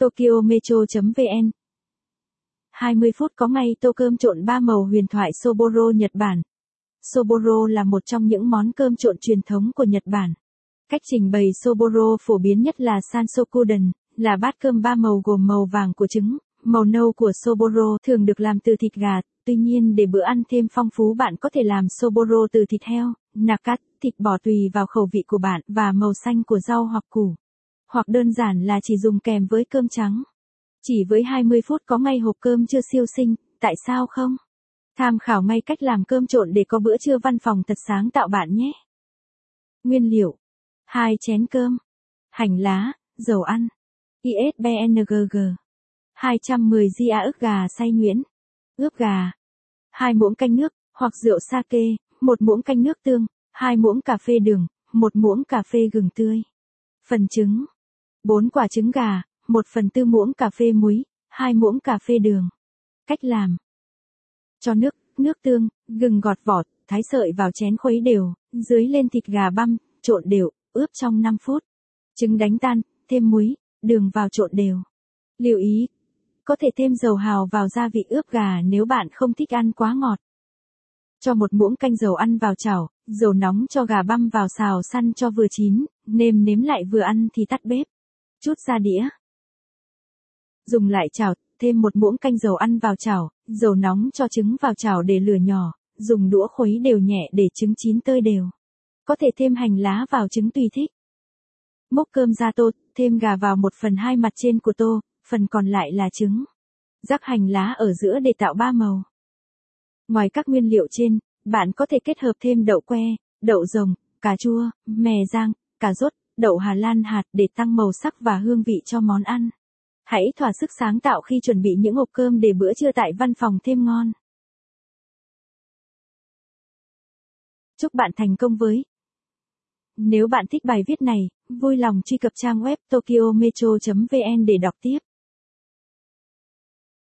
Tokyometro.vn 20 phút có ngay tô cơm trộn 3 màu huyền thoại Soboro Nhật Bản. Soboro là một trong những món cơm trộn truyền thống của Nhật Bản. Cách trình bày Soboro phổ biến nhất là sanshoku-don, là bát cơm 3 màu gồm màu vàng của trứng, màu nâu của Soboro thường được làm từ thịt gà. Tuy nhiên để bữa ăn thêm phong phú bạn có thể làm Soboro từ thịt heo, nạc cắt, thịt bò tùy vào khẩu vị của bạn và màu xanh của rau hoặc củ. Hoặc đơn giản là chỉ dùng kèm với cơm trắng. Chỉ với 20 phút có ngay hộp cơm trưa siêu xinh, tại sao không? Tham khảo ngay cách làm cơm trộn để có bữa trưa văn phòng thật sáng tạo bạn nhé. Nguyên liệu: 2 chén cơm, hành lá, dầu ăn, ISBN 210 g ức gà xay nhuyễn, ướp gà, 2 muỗng canh nước hoặc rượu sake, 1 muỗng canh nước tương, 2 muỗng cà phê đường, 1 muỗng cà phê gừng tươi. Phần trứng: 4 quả trứng gà, 1/4 muỗng cà phê muối, 2 muỗng cà phê đường. Cách làm: cho nước tương, gừng gọt vỏ, thái sợi vào chén khuấy đều, dưới lên thịt gà băm, trộn đều, ướp trong 5 phút. Trứng đánh tan, thêm muối, đường vào trộn đều. Lưu ý: có thể thêm dầu hào vào gia vị ướp gà nếu bạn không thích ăn quá ngọt. Cho 1 muỗng canh dầu ăn vào chảo, dầu nóng cho gà băm vào xào săn cho vừa chín, nêm lại vừa ăn thì tắt bếp. Chút ra đĩa. Dùng lại chảo, thêm 1 muỗng canh dầu ăn vào chảo, dầu nóng cho trứng vào chảo để lửa nhỏ, dùng đũa khuấy đều nhẹ để trứng chín tơi đều. Có thể thêm hành lá vào trứng tùy thích. Múc cơm ra tô, thêm gà vào 1/2 mặt trên của tô, phần còn lại là trứng. Rắc hành lá ở giữa để tạo 3 màu. Ngoài các nguyên liệu trên, bạn có thể kết hợp thêm đậu que, đậu rồng, cà chua, mè rang, cà rốt, đậu Hà Lan hạt để tăng màu sắc và hương vị cho món ăn. Hãy thỏa sức sáng tạo khi chuẩn bị những hộp cơm để bữa trưa tại văn phòng thêm ngon. Chúc bạn thành công với. Nếu bạn thích bài viết này, vui lòng truy cập trang web Tokyometro.vn để đọc tiếp.